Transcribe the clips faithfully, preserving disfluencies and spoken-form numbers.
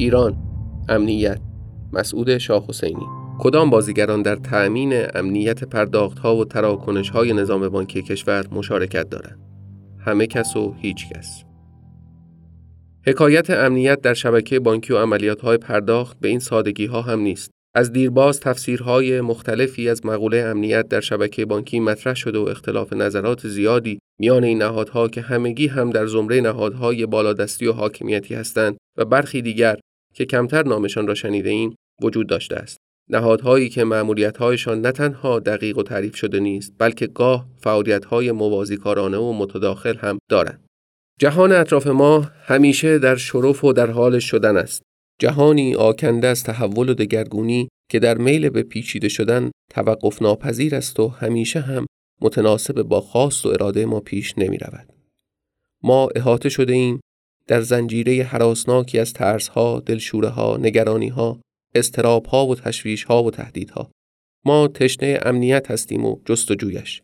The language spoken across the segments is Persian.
ایران، امنیت، مسعود شاه حسینی. کدام بازیگران در تأمین امنیت پرداخت‌ها و تراکنش‌های نظام بانکی کشور مشارکت دارند؟ همه کس و هیچ کس. حکایت امنیت در شبکه بانکی و عملیات‌های پرداخت به این سادگی‌ها هم نیست. از دیرباز تفسیرهای مختلفی از مقوله امنیت در شبکه بانکی مطرح شده و اختلاف نظرات زیادی میان این نهادها که همگی هم در زمره نهادهای بالادستی و حاکمیتی هستند و برخی دیگر که کمتر نامشان را شنیده‌ایم وجود داشته است. نهادهایی که مأموریت‌هایشان نه تنها دقیق و تعریف شده نیست، بلکه گاه فعالیت‌های موازیکارانه و متداخل هم دارند. جهان اطراف ما همیشه در شرف و در حال شدن است. جهانی آکنده از تحول و دگرگونی که در میل به پیچیده شدن توقف ناپذیر است و همیشه هم متناسب با خواست و اراده ما پیش نمی رود. ما احاطه شده ایم در زنجیره هراسناکی از ترسها، دلشوره‌ها، نگرانی‌ها، اضطراب‌ها و تشویش‌ها و تهدیدها. ما تشنه امنیت هستیم و جستجویش،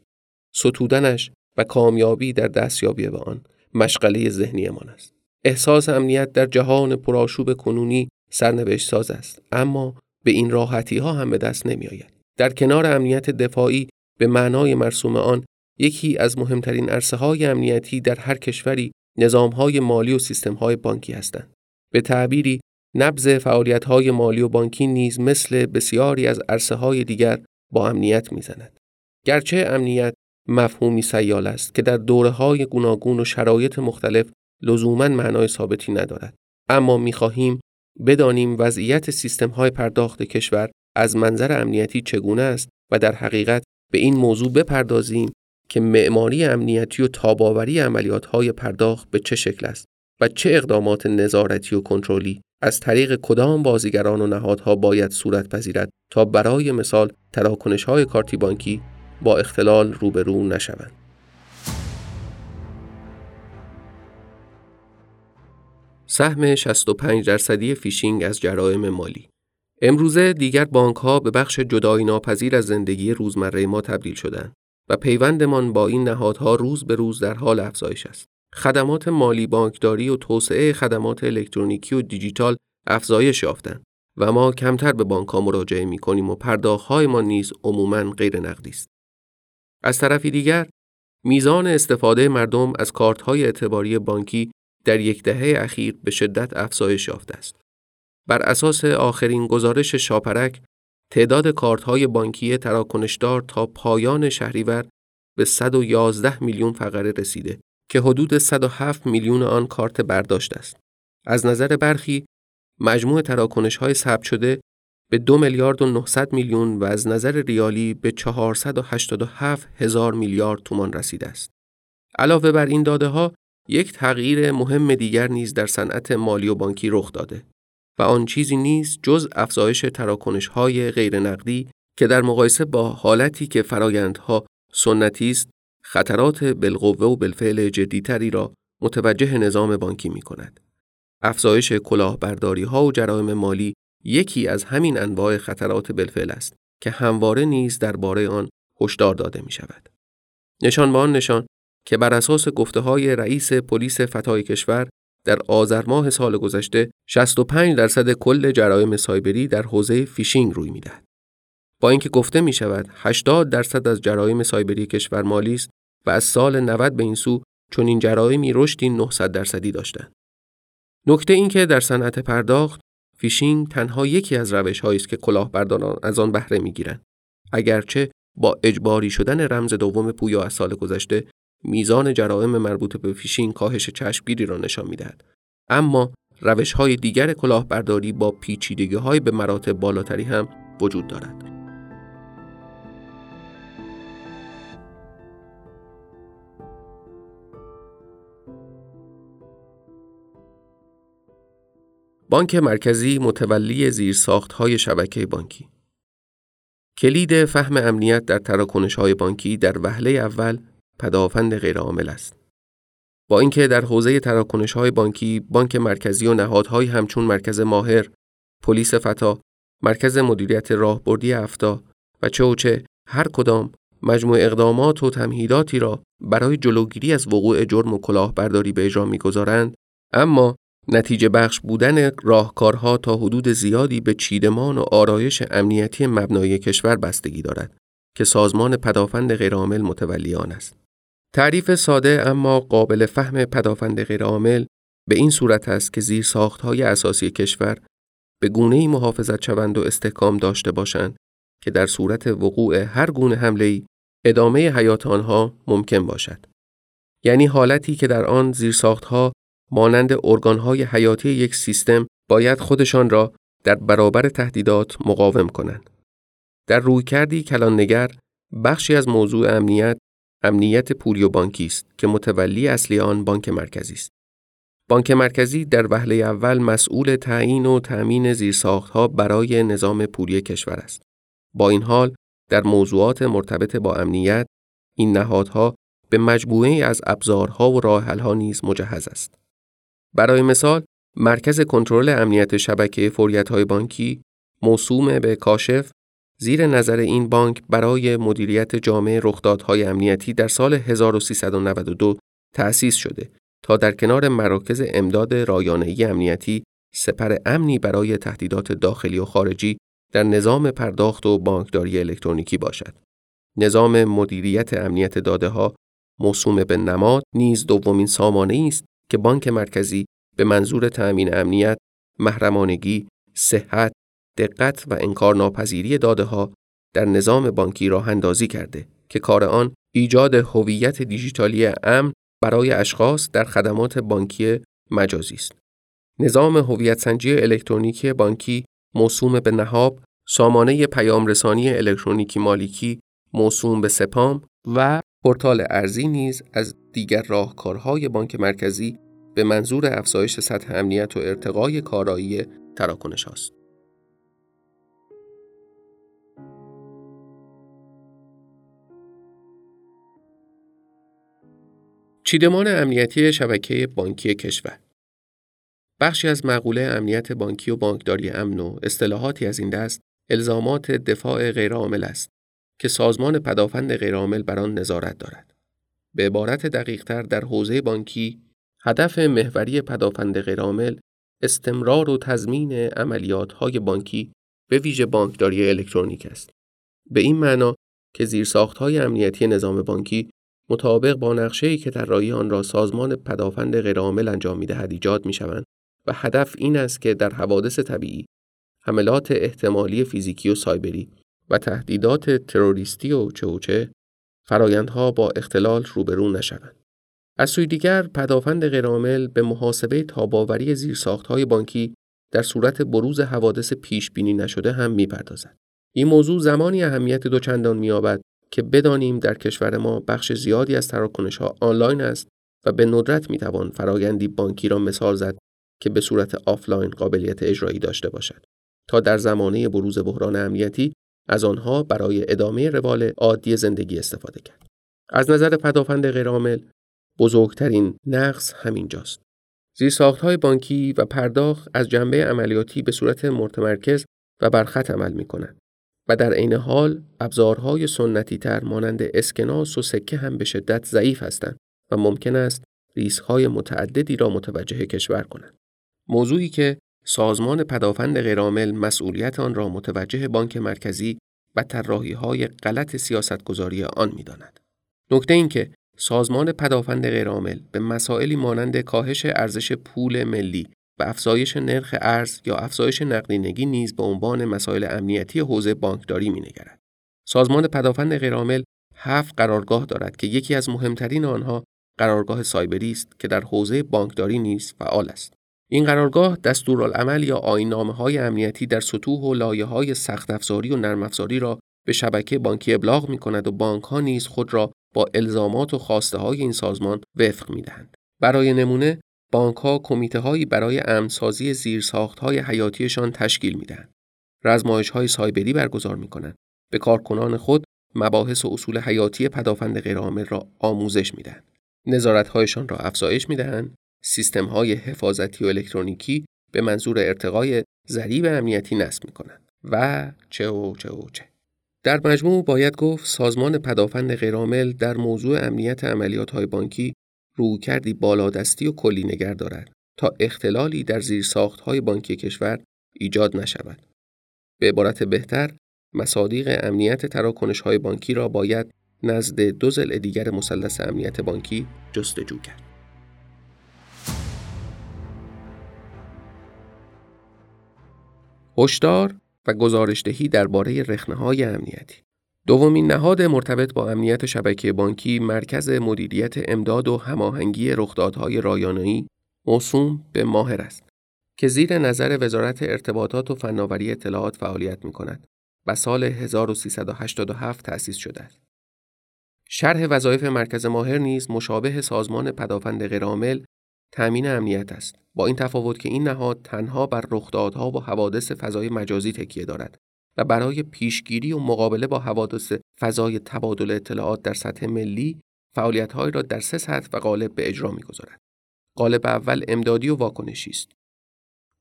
ستودنش و کامیابی در دستیابی به آن مشغله ذهنی ما است. احساس امنیت در جهان پرآشوب کنونی سرنوشت ساز است، اما به این راحتی ها هم به دست نمی آید. در کنار امنیت دفاعی به معنای مرسوم آن، یکی از مهمترین عرصه های امنیتی در هر کشوری نظام های مالی و سیستم های بانکی هستند. به تعبیری نبض فعالیت های مالی و بانکی نیز مثل بسیاری از عرصه های دیگر با امنیت می زند. گرچه امنیت مفهومی سیال است که در دوره های گوناگون و شرایط مختلف لزوماً معنای ثابتی ندارد، اما می‌خواهیم بدانیم وضعیت سیستم‌های پرداخت کشور از منظر امنیتی چگونه است و در حقیقت به این موضوع بپردازیم که معماری امنیتی و تاب‌آوری عملیات‌های پرداخت به چه شکل است و چه اقدامات نظارتی و کنترلی از طریق کدام بازیگران و نهادها باید صورت پذیرد تا برای مثال تراکنش‌های کارتی بانکی با اختلال روبرو نشوند. سهم شصت و پنج درصدی فیشینگ از جرایم مالی. امروزه دیگر بانک‌ها به بخش جدایی ناپذیر از زندگی روزمره ما تبدیل شدند و پیوندمان با این نهادها روز به روز در حال افزایش است. خدمات مالی، بانکداری و توسعه خدمات الکترونیکی و دیجیتال افزایش یافتند و ما کمتر به بانک‌ها مراجعه می‌کنیم و پرداخت‌های ما نیز عموماً غیر نقدی است. از طرفی دیگر، میزان استفاده مردم از کارت‌های اعتباری بانکی در یک دهه اخیر به شدت افزایش یافته است. بر اساس آخرین گزارش شاپرک، تعداد کارت‌های بانکی تراکنشدار تا پایان شهریور به صد و یازده میلیون فقره رسیده که حدود صد و هفت میلیون آن کارت برداشت است. از نظر برخی، مجموع تراکنش‌های ثبت شده به دو میلیارد و نهصد میلیون و از نظر ریالی به چهارصد و هشتاد و هفت هزار میلیارد تومان رسیده است. علاوه بر این داده‌ها، یک تغییر مهم دیگر نیز در صنعت مالی و بانکی رخ داده و آن چیزی نیست جز افزایش تراکنش‌های غیر نقدی که در مقایسه با حالتی که فرایندها سنتی است، خطرات بالقوه و بالفعل جدی‌تری را متوجه نظام بانکی می‌کند. افزایش کلاهبرداری‌ها و جرایم مالی یکی از همین انواع خطرات بالفعل است که همواره نیز درباره آن هشدار داده می‌شود. نشان به آن نشان که بر اساس گفته‌های رئیس پلیس فدای کشور در آذر ماه سال گذشته شصت و پنج درصد کل جرایم سایبری در حوزه فیشینگ روی می‌دهد. با اینکه گفته می‌شود هشتاد درصد از جرایم سایبری کشور مالی است و از سال نود به این سو چنین جرایمی رشدی نهصد درصدی داشتند. نکته این که در صنعت پرداخت فیشینگ تنها یکی از روش‌هایی است که کلاهبرداران از آن بهره می‌گیرند. اگرچه با اجباری شدن رمز دوم پویا از سال گذشته میزان جرایم مربوط به فیشینگ کاهش چشمگیری را نشان می‌دهد، اما روش‌های دیگر کلاهبرداری با پیچیدگی‌های به مراتب بالاتری هم وجود دارد. بانک مرکزی متولی زیرساخت‌های شبکه بانکی. کلید فهم امنیت در تراکنش‌های بانکی در وهله اول پدافند غیرعامل است. با اینکه در حوزه تراکنش‌های بانکی، بانک مرکزی و نهادهایی همچون مرکز ماهر، پلیس فتا، مرکز مدیریت راهبردی افتا و چه و چه هر کدام مجموع اقدامات و تمهیداتی را برای جلوگیری از وقوع جرم و کلاهبرداری به اجرا می‌گذارند، اما نتیجه بخش بودن راهکارها تا حدود زیادی به چیدمان و آرایش امنیتی مبنای کشور بستگی دارد که سازمان پدافند غیرعامل متولی آن است. تعریف ساده اما قابل فهم پدافند غیرعامل به این صورت است که زیر ساختهای اساسی کشور به گونه‌ای محافظت شوند و استحکام داشته باشند که در صورت وقوع هر گونه حمله‌ای ادامه حیات آنها ممکن باشد. یعنی حالتی که در آن زیرساختها مانند ارگانهای حیاتی یک سیستم باید خودشان را در برابر تهدیدات مقاوم کنند. در رویکردی کلان‌نگر بخشی از موضوع امنیت، امنیت پولی و بانکی است که متولی اصلی آن بانک مرکزی است. بانک مرکزی در وهله اول مسئول تعیین و تأمین زیرساختها برای نظام پولی کشور است. با این حال در موضوعات مرتبط با امنیت این نهادها به مجموعه‌ای از ابزارها و راه‌حل‌ها نیز مجهز است. برای مثال مرکز کنترل امنیت شبکه فوریت‌های بانکی موسوم به کاشف زیر نظر این بانک برای مدیریت جامع رخدادهای امنیتی در سال هزار و سیصد و نود و دو تأسیس شده تا در کنار مراکز امداد رایانه‌ای امنیتی سپر امنی برای تهدیدات داخلی و خارجی در نظام پرداخت و بانکداری الکترونیکی باشد. نظام مدیریت امنیت داده‌ها موسوم به نماد نیز دومین سامانه‌ای است که بانک مرکزی به منظور تأمین امنیت، محرمانگی، صحت، دقت و انکارناپذیری داده‌ها در نظام بانکی راه‌اندازی کرده که کار آن ایجاد هویت دیجیتالی امن برای اشخاص در خدمات بانکی مجازی است. نظام هویت سنجی الکترونیکی بانکی موسوم به نهاب، سامانه پیامرسانی الکترونیکی مالیکی موسوم به سپام و پورتال ارزی نیز از دیگر راهکارهای بانک مرکزی به منظور افزایش سطح امنیت و ارتقای کارایی تراکنش است. چیدمان امنیتی شبکه بانکی کشور. بخشی از مقوله امنیت بانکی و بانکداری امن و اصطلاحاتی از این دست الزامات دفاع غیرعامل است که سازمان پدافند غیرعامل بر آن نظارت دارد. به عبارت دقیق‌تر در حوزه بانکی هدف محوری پدافند غیرعامل استمرار و تضمین عملیات‌های بانکی به ویژه بانکداری الکترونیک است. به این معنا که زیرساخت‌های امنیتی نظام بانکی مطابق با نقشه‌ای که طراحی آن را سازمان پدافند غیرعامل انجام می‌دهد ایجاد می‌شوند و هدف این است که در حوادث طبیعی، حملات احتمالی فیزیکی و سایبری و تهدیدات تروریستی و چه و چه فرایندها با اختلال روبرو نشوند. از سوی دیگر پدافند غیرعامل به محاسبه تاباوری زیرساخت‌های بانکی در صورت بروز حوادث پیش‌بینی نشده هم می‌پردازد. این موضوع زمانی اهمیت دوچندان می‌یابد که بدانیم در کشور ما بخش زیادی از تراکنش‌ها آنلاین است و به ندرت می‌توان فرایندی بانکی را مثال زد که به صورت آفلاین قابلیت اجرایی داشته باشد تا در زمانه بروز بحران امنیتی از آنها برای ادامه روال عادی زندگی استفاده کرد. از نظر پدافند غیرعامل بزرگترین نقص همینجاست. زیرساخت‌های بانکی و پرداخت از جنبه عملیاتی به صورت متمرکز و برخط عمل می‌کنند و در عین حال ابزارهای سنتی‌تر مانند اسکناس و سکه هم به شدت ضعیف هستند و ممکن است ریسک‌های متعددی را متوجه کشور کنند. موضوعی که سازمان پدافند غیرعامل مسئولیت آن را متوجه بانک مرکزی و طراحی‌های غلط سیاست‌گذاری آن می‌داند. نکته این که سازمان پدافند غیرعامل به مسائلی مانند کاهش ارزش پول ملی و افزایش نرخ ارز یا افزایش نقدینگی نیز به عنوان مسائل امنیتی حوزه بانکداری می‌نگرد. سازمان پدافند غیرعامل هفت قرارگاه دارد که یکی از مهمترین آنها قرارگاه سایبری است که در حوزه بانکداری نیز فعال است. این قرارگاه دستورالعمل یا آیین‌نامه‌های امنیتی در سطوح و لایه‌های سخت‌افزاری و نرم‌افزاری را به شبکه بانکی ابلاغ می‌کند و بانک‌ها نیز خود را با الزامات و خواسته‌های این سازمان وفق می‌دهند. برای نمونه بانک‌ها کمیته‌هایی برای امن‌سازی زیرساخت‌های حیاتیشان تشکیل می‌دهند. رزمایش‌های سایبری برگزار می‌کنند. به کارکنان خود مباحث و اصول حیاتی پدافند غیرعامل را آموزش می‌دهند. نظارت‌هایشان را افزایش می‌دهند. سیستم‌های حفاظتی و الکترونیکی به منظور ارتقای ضریب امنیتی نصب می‌کنند و چه و چه و چه. در مجموع باید گفت سازمان پدافند غیرعامل در موضوع امنیت عملیات‌های بانکی رویکردی بالادستی و کلی نگر دارد تا اختلالی در زیرساخت‌های بانکی کشور ایجاد نشود. به عبارت بهتر، مصادیق امنیت تراکنش‌های بانکی را باید نزد دو ضلع دیگر مثلث امنیت بانکی جستجو کرد. هشدار و گزارش‌دهی درباره رخنه‌های امنیتی. دومین نهاد مرتبط با امنیت شبکه بانکی، مرکز مدیریت امداد و هماهنگی رخدادهای رایانه‌ای موسوم به ماهر است که زیر نظر وزارت ارتباطات و فناوری اطلاعات فعالیت می‌کند و سال هزار و سیصد و هشتاد و هفت تأسیس شده است. شرح وظایف مرکز ماهر نیز مشابه سازمان پدافند غیرعامل تامین امنیت است، با این تفاوت که این نهاد تنها بر رخدادها و حوادث فضای مجازی تکیه دارد و برای پیشگیری و مقابله با حوادث فضای تبادل اطلاعات در سطح ملی فعالیت‌هایی را در سه سطح و قالب به اجرا می‌گذارد. قالب اول امدادی و واکنشی است،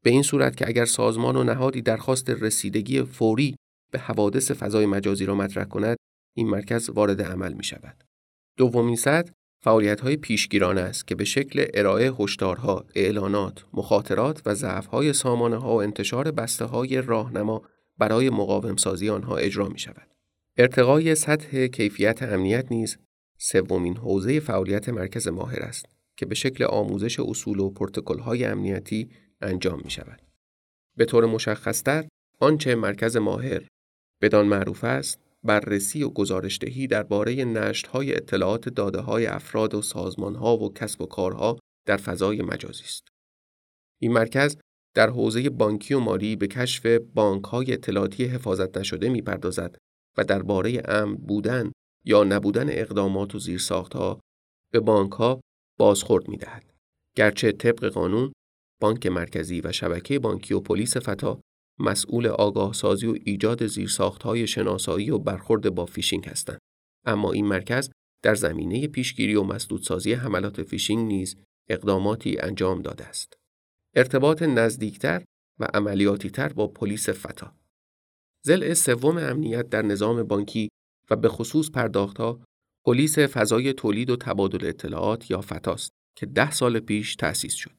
به این صورت که اگر سازمان و نهادی درخواست رسیدگی فوری به حوادث فضای مجازی را مطرح کند، این مرکز وارد عمل می‌شود. دومین سطح فعالیت‌های پیشگیرانه است که به شکل ارائه هشدارها، اعلانات، مخاطرات و ضعف‌های سامانه‌ها و انتشار بسته‌های راهنما برای مقاوم‌سازی آنها اجرا می‌شود. ارتقای سطح کیفیت امنیت نیز سومین حوزه فعالیت مرکز ماهر است که به شکل آموزش اصول و پروتکل‌های امنیتی انجام می‌شود. به طور مشخص‌تر، آنچه مرکز ماهر بدان معروف است، بررسی و گزارش‌دهی درباره نشت‌های اطلاعات داده‌های افراد و سازمان‌ها و کسب و کارها در فضای مجازی است. این مرکز در حوزه بانکی و مالی به کشف بانک‌های اطلاعاتی حفاظت نشده می‌پردازد و درباره امن بودن یا نبودن اقدامات و زیرساخت‌ها به بانک‌ها بازخورد می‌دهد. گرچه طبق قانون بانک مرکزی و شبکه بانکی و پلیس فتا مسئول آگاهسازی و ایجاد زیرساخت‌های شناسایی و برخورد با فیشینگ هستند، اما این مرکز در زمینه پیشگیری و مسدودسازی حملات فیشینگ نیز اقداماتی انجام داده است. ارتباط نزدیکتر و عملیاتی‌تر با پلیس فتا. ضلع سوم امنیت در نظام بانکی و به خصوص پرداخت‌ها، پلیس فضای تولید و تبادل اطلاعات یا فتاست که ده سال پیش تأسیس شد.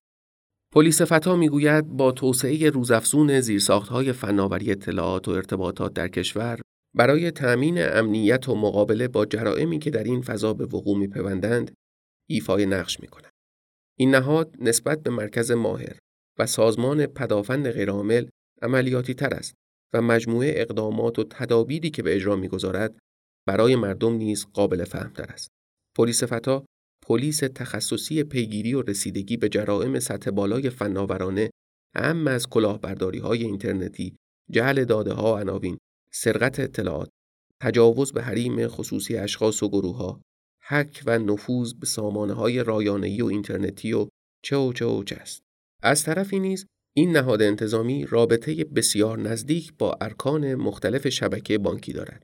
پلیس فتا میگوید با توسعه روزافزون زیرساخت‌های فناوری اطلاعات و ارتباطات در کشور برای تأمین امنیت و مقابله با جرائمی که در این فضا به وقوع می‌پیوندند، ایفای نقش می‌کند. این نهاد نسبت به مرکز ماهر و سازمان پدافند غیرعامل عملیاتی تر است و مجموعه اقدامات و تدابیری که به اجرا می‌گذارد برای مردم نیز قابل فهم‌تر است. پلیس فتا پلیس تخصصی پیگیری و رسیدگی به جرائم سطح بالای فناورانه، اهم از کلاهبرداری‌های اینترنتی، جعل داده‌ها و عناوین، سرقت اطلاعات، تجاوز به حریم خصوصی اشخاص و گروه‌ها، هک و نفوذ به سامانه‌های رایانه‌ای و اینترنتی و چه و چه و چه است. از طرفی نیز این نهاد انتظامی رابطه بسیار نزدیک با ارکان مختلف شبکه بانکی دارد،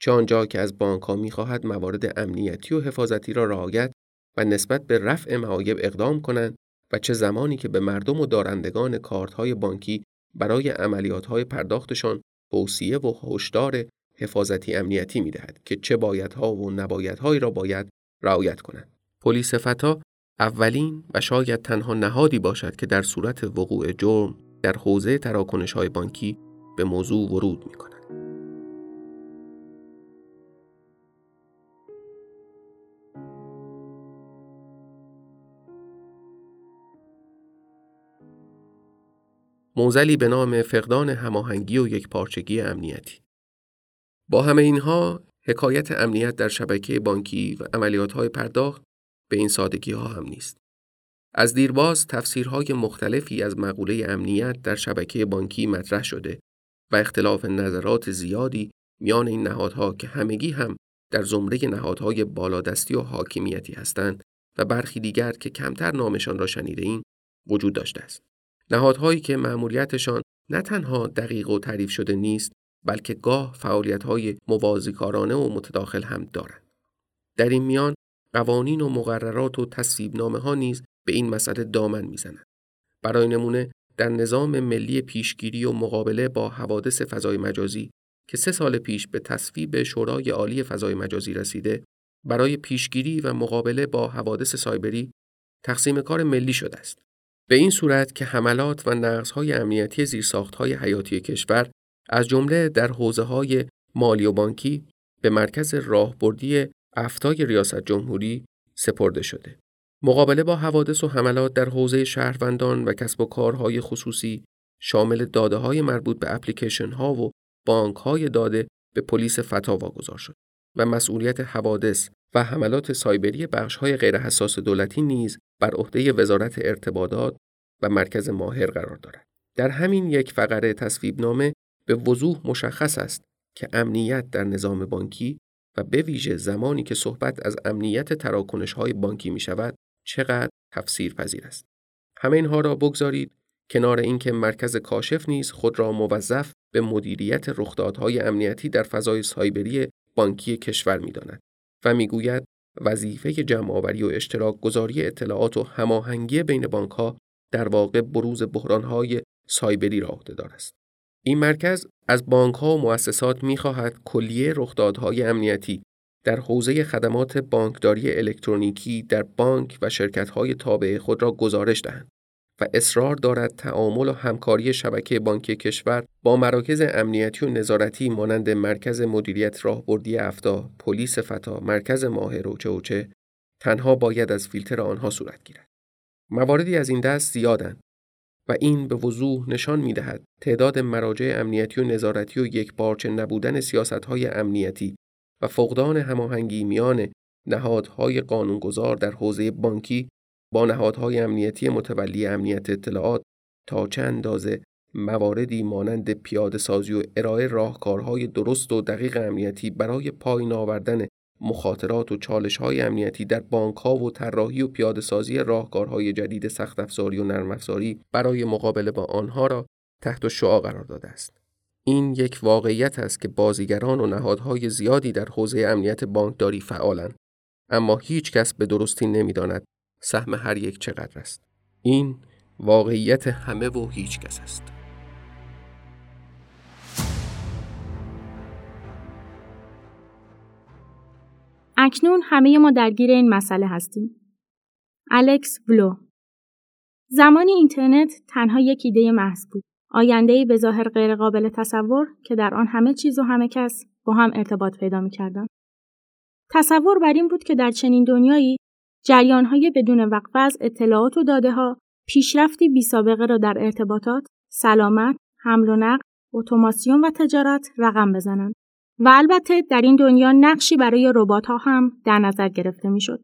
چه آنجا که از بانک‌ها می‌خواهد موارد امنیتی و حفاظتی را رعایت و نسبت به رفع معایب اقدام کنند و چه زمانی که به مردم و دارندگان کارت‌های بانکی برای عملیات‌های پرداختشان توصیه و هشدار حفاظتی امنیتی می‌دهد که چه بایدها و نبایدهایی را باید رعایت کنند. پلیس فتا اولین و شاید تنها نهادی باشد که در صورت وقوع جرم در حوزه تراکنش‌های بانکی به موضوع ورود می‌کند. موزلی به نام فقدان هماهنگی و یکپارچگی امنیتی. با همه اینها، حکایت امنیت در شبکه بانکی و عملیات‌های پرداخت به این سادگی‌ها هم نیست. از دیرباز تفسیرهای مختلفی از مقوله امنیت در شبکه بانکی مطرح شده و اختلاف نظرات زیادی میان این نهادها که همگی هم در زمره نهادهای بالادستی و حاکمیتی هستند و برخی دیگر که کمتر نامشان را شنیده‌ایم وجود داشته است. نهادهایی که مأموریتشان نه تنها دقیق و تعریف شده نیست، بلکه گاه فعالیت‌های موازیکارانه و متداخل هم دارند. در این میان قوانین و مقررات و تصویب‌نامه‌ها نیز به این مسئله دامن می‌زنند. برای نمونه در نظام ملی پیشگیری و مقابله با حوادث فضای مجازی که سه سال پیش به تصویب شورای عالی فضای مجازی رسیده، برای پیشگیری و مقابله با حوادث سایبری تقسیم کار ملی شده است. به این صورت که حملات و نقض‌های امنیتی زیرساخت‌های حیاتی کشور از جمله در حوزه‌های مالی و بانکی به مرکز راهبردی افتای ریاست جمهوری سپرده شده. مقابله با حوادث و حملات در حوزه شهروندان و کسب و کارهای خصوصی شامل داده‌های مربوط به اپلیکیشن‌ها و بانک‌های داده به پلیس فتا واگذار شد و مسئولیت حوادث و حملات سایبری بخش‌های غیرحساس دولتی نیز بر عهده وزارت ارتباطات و مرکز ماهر قرار دارد. در همین یک فقره تصویبنامه به وضوح مشخص است که امنیت در نظام بانکی و به ویژه زمانی که صحبت از امنیت تراکنش‌های بانکی می‌شود چقدر تفسیرپذیر است. همه اینها را بگذارید کنار اینکه مرکز کاشف نیز خود را موظف به مدیریت رخدادهای امنیتی در فضای سایبری بانکی کشور می‌داند و می‌گوید وظیفه جمع‌آوری و اشتراک گذاری اطلاعات و هماهنگی بین بانک‌ها در واقع بروز بحران‌های سایبری را عهده‌دار است. این مرکز از بانک‌ها و مؤسسات می‌خواهد کلیه رخدادهای امنیتی در حوزه خدمات بانکداری الکترونیکی در بانک و شرکت‌های تابع خود را گزارش دهند و اصرار دارد تعامل و همکاری شبکه بانکی کشور با مراکز امنیتی و نظارتی مانند مرکز مدیریت راهبردی افتا، پلیس فتا، مرکز ماهر و چوچه تنها باید از فیلتر آنها صورت گیرد. مواردی از این دست زیادند و این به وضوح نشان می‌دهد تعداد مراجع امنیتی و نظارتی و یکپارچه نبودن سیاست‌های امنیتی و فقدان هماهنگی میان نهادهای قانونگذار در حوزه بانکی با نهادهای امنیتی متولی امنیت اطلاعات تا چند اندازه مواردی مانند پیاده سازی و ارائه راهکارهای درست و دقیق امنیتی برای پایین آوردن مخاطرات و چالش‌های امنیتی در بانک‌ها و طراحی و پیاده سازی راهکارهای جدید سخت افزاری و نرم افزاری برای مقابله با آنها را تحت شعاع قرار داده است. این یک واقعیت است که بازیگران و نهادهای زیادی در حوزه امنیت بانکداری فعالند، اما هیچ کس به درستی نمی‌داند سهم هر یک چقدر است. این واقعیت همه و هیچ کس است. اکنون همه ما درگیر این مسئله هستیم. الکس ولو: زمان اینترنت تنها یک ایده محض بود. آینده‌ای به ظاهر غیر قابل تصور که در آن همه چیز و همه کس با هم ارتباط پیدا می‌کردند. تصور بر این بود که در چنین دنیایی جریان‌های بدون وقفه از اطلاعات و داده‌ها پیشرفتی بی‌سابقه را در ارتباطات، سلامت، حمل و نقل، اتوماسیون و تجارت رقم بزنند. و البته در این دنیا نقشی برای ربات‌ها هم در نظر گرفته می‌شد.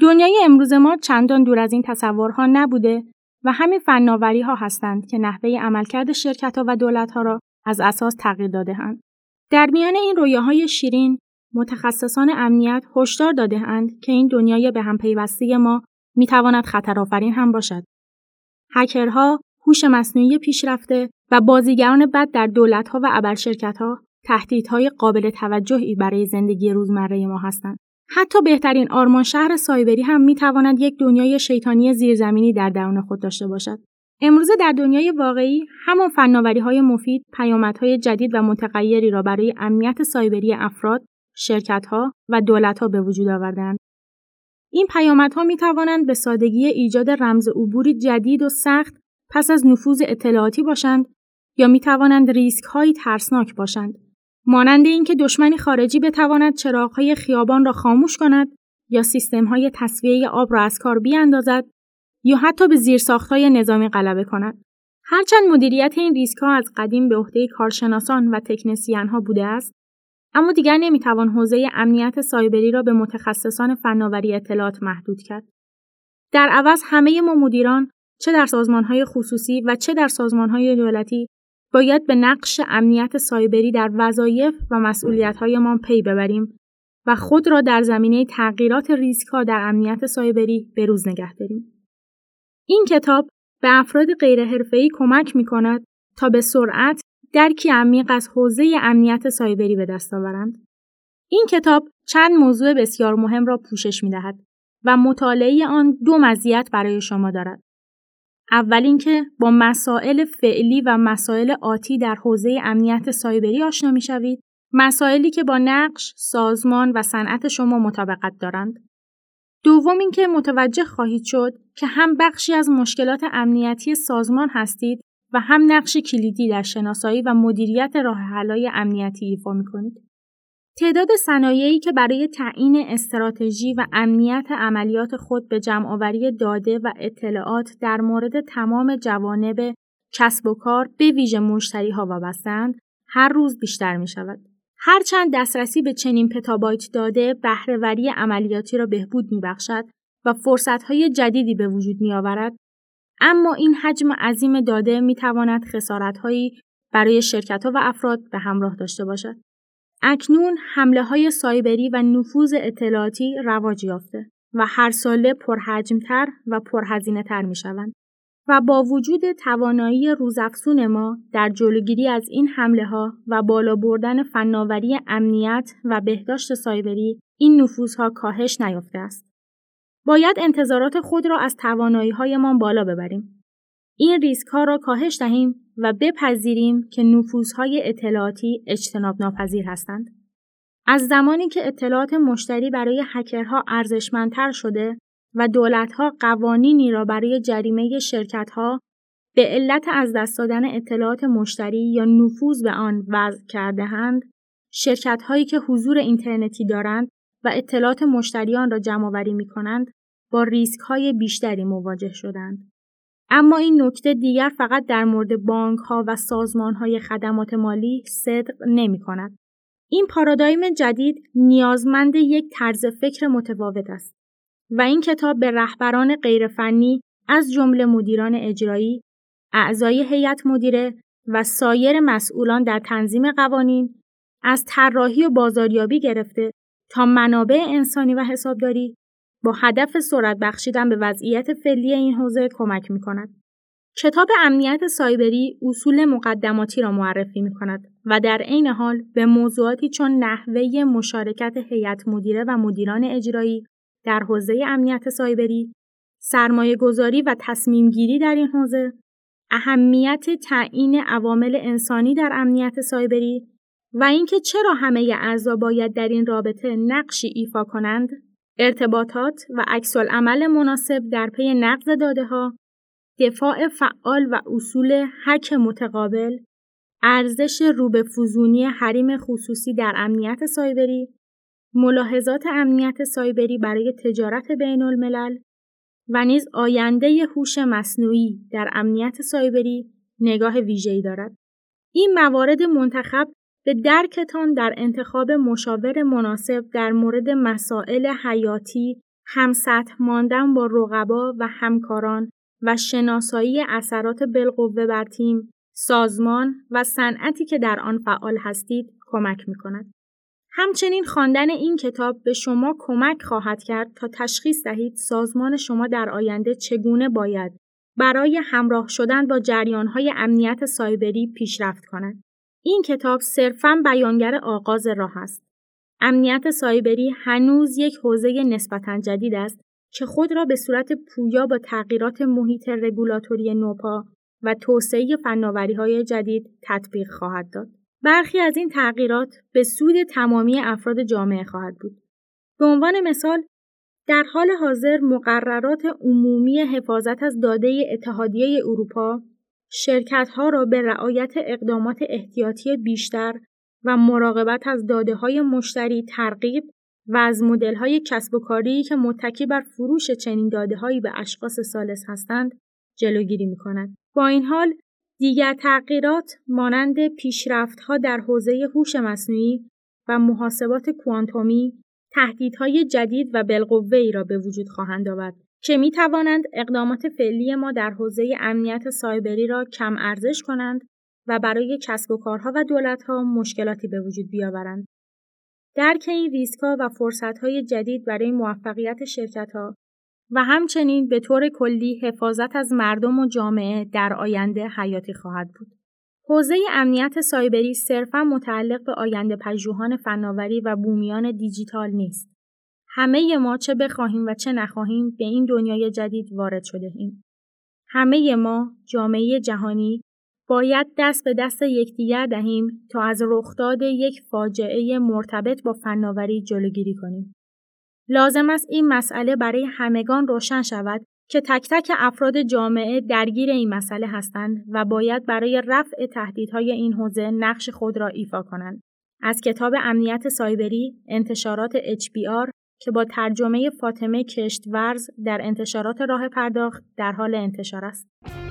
دنیای امروز ما چندان دور از این تصورها نبوده و همین فناوری‌ها هستند که نحوه عملکرد شرکت‌ها و دولت‌ها را از اساس تغییر داده‌اند. در میان این رویاهای شیرین، متخصصان امنیت هشدار داده‌اند که این دنیای به هم پیوسته ما می‌تواند خطرآفرین هم باشد. هکرها، هوش مصنوعی پیشرفته و بازیگران بد در دولت‌ها و ابرشرکت‌ها تهدیدهای قابل توجهی برای زندگی روزمره ما هستند. حتی بهترین آرمان شهر سایبری هم می‌تواند یک دنیای شیطانی زیرزمینی در درون خود داشته باشد. امروزه در دنیای واقعی همان فناوری‌های مفید پیامدهای جدید و متغیری را برای امنیت سایبری افراد، شرکت‌ها و دولت‌ها به وجود آوردند. این پیامدها می‌توانند به سادگی ایجاد رمز عبوری جدید و سخت پس از نفوذ اطلاعاتی باشند یا می‌توانند ریسک‌های ترسناک باشند. مانند اینکه دشمنی خارجی بتواند چراغ‌های خیابان را خاموش کند یا سیستم‌های تصفیه آب را از کار بیاندازد یا حتی به زیرساخت‌های نظامی غلبه کند. هرچند مدیریت این ریسک‌ها از قدیم به عهده کارشناسان و تکنسین‌ها بوده است، اما دیگر نمی‌توان حوزه امنیت سایبری را به متخصصان فناوری اطلاعات محدود کرد. در عوض همه ما مدیران، چه در سازمان‌های خصوصی و چه در سازمان‌های دولتی، باید به نقش امنیت سایبری در وظایف و مسئولیت‌هایمان پی ببریم و خود را در زمینه تغییرات ریسک‌ها در امنیت سایبری به روز نگه داریم. این کتاب به افراد غیرحرفه‌ای کمک می‌کند تا به سرعت درکی عمیق از حوزه امنیت سایبری به دست آورند. این کتاب چند موضوع بسیار مهم را پوشش می‌دهد و مطالعه آن دو مزیت برای شما دارد. اول اینکه با مسائل فعلی و مسائل آتی در حوزه امنیت سایبری آشنا می‌شوید، مسائلی که با نقش، سازمان و صنعت شما مطابقت دارند. دوم اینکه متوجه خواهید شد که هم بخشی از مشکلات امنیتی سازمان هستید و هم نقش کلیدی در شناسایی و مدیریت راه‌حل‌های امنیتی ایفا می‌کنید. تعداد صنایعی که برای تعیین استراتژی و امنیت عملیات خود به جمع‌آوری داده و اطلاعات در مورد تمام جوانب کسب و کار به ویژه مشتری‌ها وابستند، هر روز بیشتر می‌شود. هرچند دسترسی به چنین پتابایت داده بهره‌وری عملیاتی را بهبود می‌بخشد و فرصت‌های جدیدی به وجود می‌آورد، اما این حجم عظیم داده می‌تواند خسارت‌هایی برای شرکت‌ها و افراد به همراه داشته باشد. اکنون حمله‌های سایبری و نفوذ اطلاعاتی رواج یافته و هر ساله پرحجم‌تر و پرهزینه‌تر می‌شوند و با وجود توانایی روزافزون ما در جلوگیری از این حمله‌ها و بالا بردن فناوری امنیت و بهداشت سایبری، این نفوذها کاهش نیافته است. باید انتظارات خود را از توانایی‌هایمان بالا ببریم. این ریسک‌ها را کاهش دهیم و بپذیریم که نفوذهای اطلاعاتی اجتناب ناپذیر هستند. از زمانی که اطلاعات مشتری برای هکرها ارزشمندتر شده و دولت‌ها قوانینی را برای جریمه شرکت‌ها به علت از دست دادن اطلاعات مشتری یا نفوذ به آن وضع کرده‌اند، شرکت‌هایی که حضور اینترنتی دارند و اطلاعات مشتریان را جمع‌آوری می‌کنند، با ریسک‌های بیشتری مواجه شدند. اما این نکته دیگر فقط در مورد بانک‌ها و سازمان‌های خدمات مالی صدق نمی‌کند. این پارادایم جدید نیازمند یک طرز فکر متفاوت است و این کتاب به رهبران غیرفنی از جمله مدیران اجرایی، اعضای هیئت مدیره و سایر مسئولان در تنظیم قوانین، از طراحی و بازاریابی گرفته تا منابع انسانی و حسابداری، با هدف سرعت بخشیدن به وضعیت فعلی این حوزه کمک می‌کند. کتاب امنیت سایبری اصول مقدماتی را معرفی می‌کند و در عین حال به موضوعاتی چون نحوه مشارکت هیئت مدیره و مدیران اجرایی در حوزه امنیت سایبری، سرمایه‌گذاری و تصمیم‌گیری در این حوزه، اهمیت تعیین عوامل انسانی در امنیت سایبری و اینکه چرا همه اعضا باید در این رابطه نقشی ایفا کنند، ارتباطات و عکس‌العمل مناسب در پی نقض داده‌ها، دفاع فعال و اصول هک متقابل، ارزش روبه‌فزونی حریم خصوصی در امنیت سایبری، ملاحظات امنیت سایبری برای تجارت بین الملل و نیز آینده هوش مصنوعی در امنیت سایبری نگاه ویژه‌ای دارد. این موارد منتخب به درکتان در انتخاب مشاور مناسب در مورد مسائل حیاتی، همسطح ماندن با رقبا و همکاران و شناسایی اثرات بالقوه بر تیم، سازمان و صنعتی که در آن فعال هستید کمک می‌کند. همچنین خواندن این کتاب به شما کمک خواهد کرد تا تشخیص دهید سازمان شما در آینده چگونه باید برای همراه شدن با جریان‌های امنیت سایبری پیشرفت کند. این کتاب صرفاً بیانگر آغاز راه است. امنیت سایبری هنوز یک حوزه نسبتاً جدید است که خود را به صورت پویا با تغییرات محیط رگولاتوری نوپا و توسعه فناوری‌های جدید تطبیق خواهد داد. برخی از این تغییرات به سود تمامی افراد جامعه خواهد بود. به عنوان مثال، در حال حاضر مقررات عمومی حفاظت از داده اتحادیه اروپا شرکت‌ها را به رعایت اقدامات احتیاطی بیشتر و مراقبت از داده‌های مشتری ترغیب و از مدل‌های کسب و کاری که متکی بر فروش چنین داده‌هایی به اشخاص ثالث هستند، جلوگیری می‌کند. با این حال، دیگر تغییرات مانند پیشرفت‌ها در حوزه هوش مصنوعی و محاسبات کوانتومی تهدیدهای جدید و بالقوه‌ای را به وجود خواهند آورد که می‌توانند اقدامات فعلی ما در حوزه امنیت سایبری را کم ارزش کنند و برای کسب و کارها و دولت‌ها مشکلاتی به وجود بیاورند. درک این ریسک‌ها و فرصت‌های جدید برای موفقیت شرکت‌ها و همچنین به طور کلی حفاظت از مردم و جامعه در آینده حیاتی خواهد بود. حوزه امنیت سایبری صرفاً متعلق به آینده پژوهان فناوری و بومیان دیجیتال نیست. همه ما چه بخواهیم و چه نخواهیم به این دنیای جدید وارد شده ایم. همه ما جامعه جهانی باید دست به دست یکدیگر دهیم تا از رخداد یک فاجعه مرتبط با فناوری جلوگیری کنیم. لازم است این مسئله برای همگان روشن شود که تک تک افراد جامعه درگیر این مسئله هستند و باید برای رفع تهدیدهای این حوزه نقش خود را ایفا کنند. از کتاب امنیت سایبری، انتشارات اچ بی آر که با ترجمه فاطمه کشتورز در انتشارات راه پرداخت در حال انتشار است.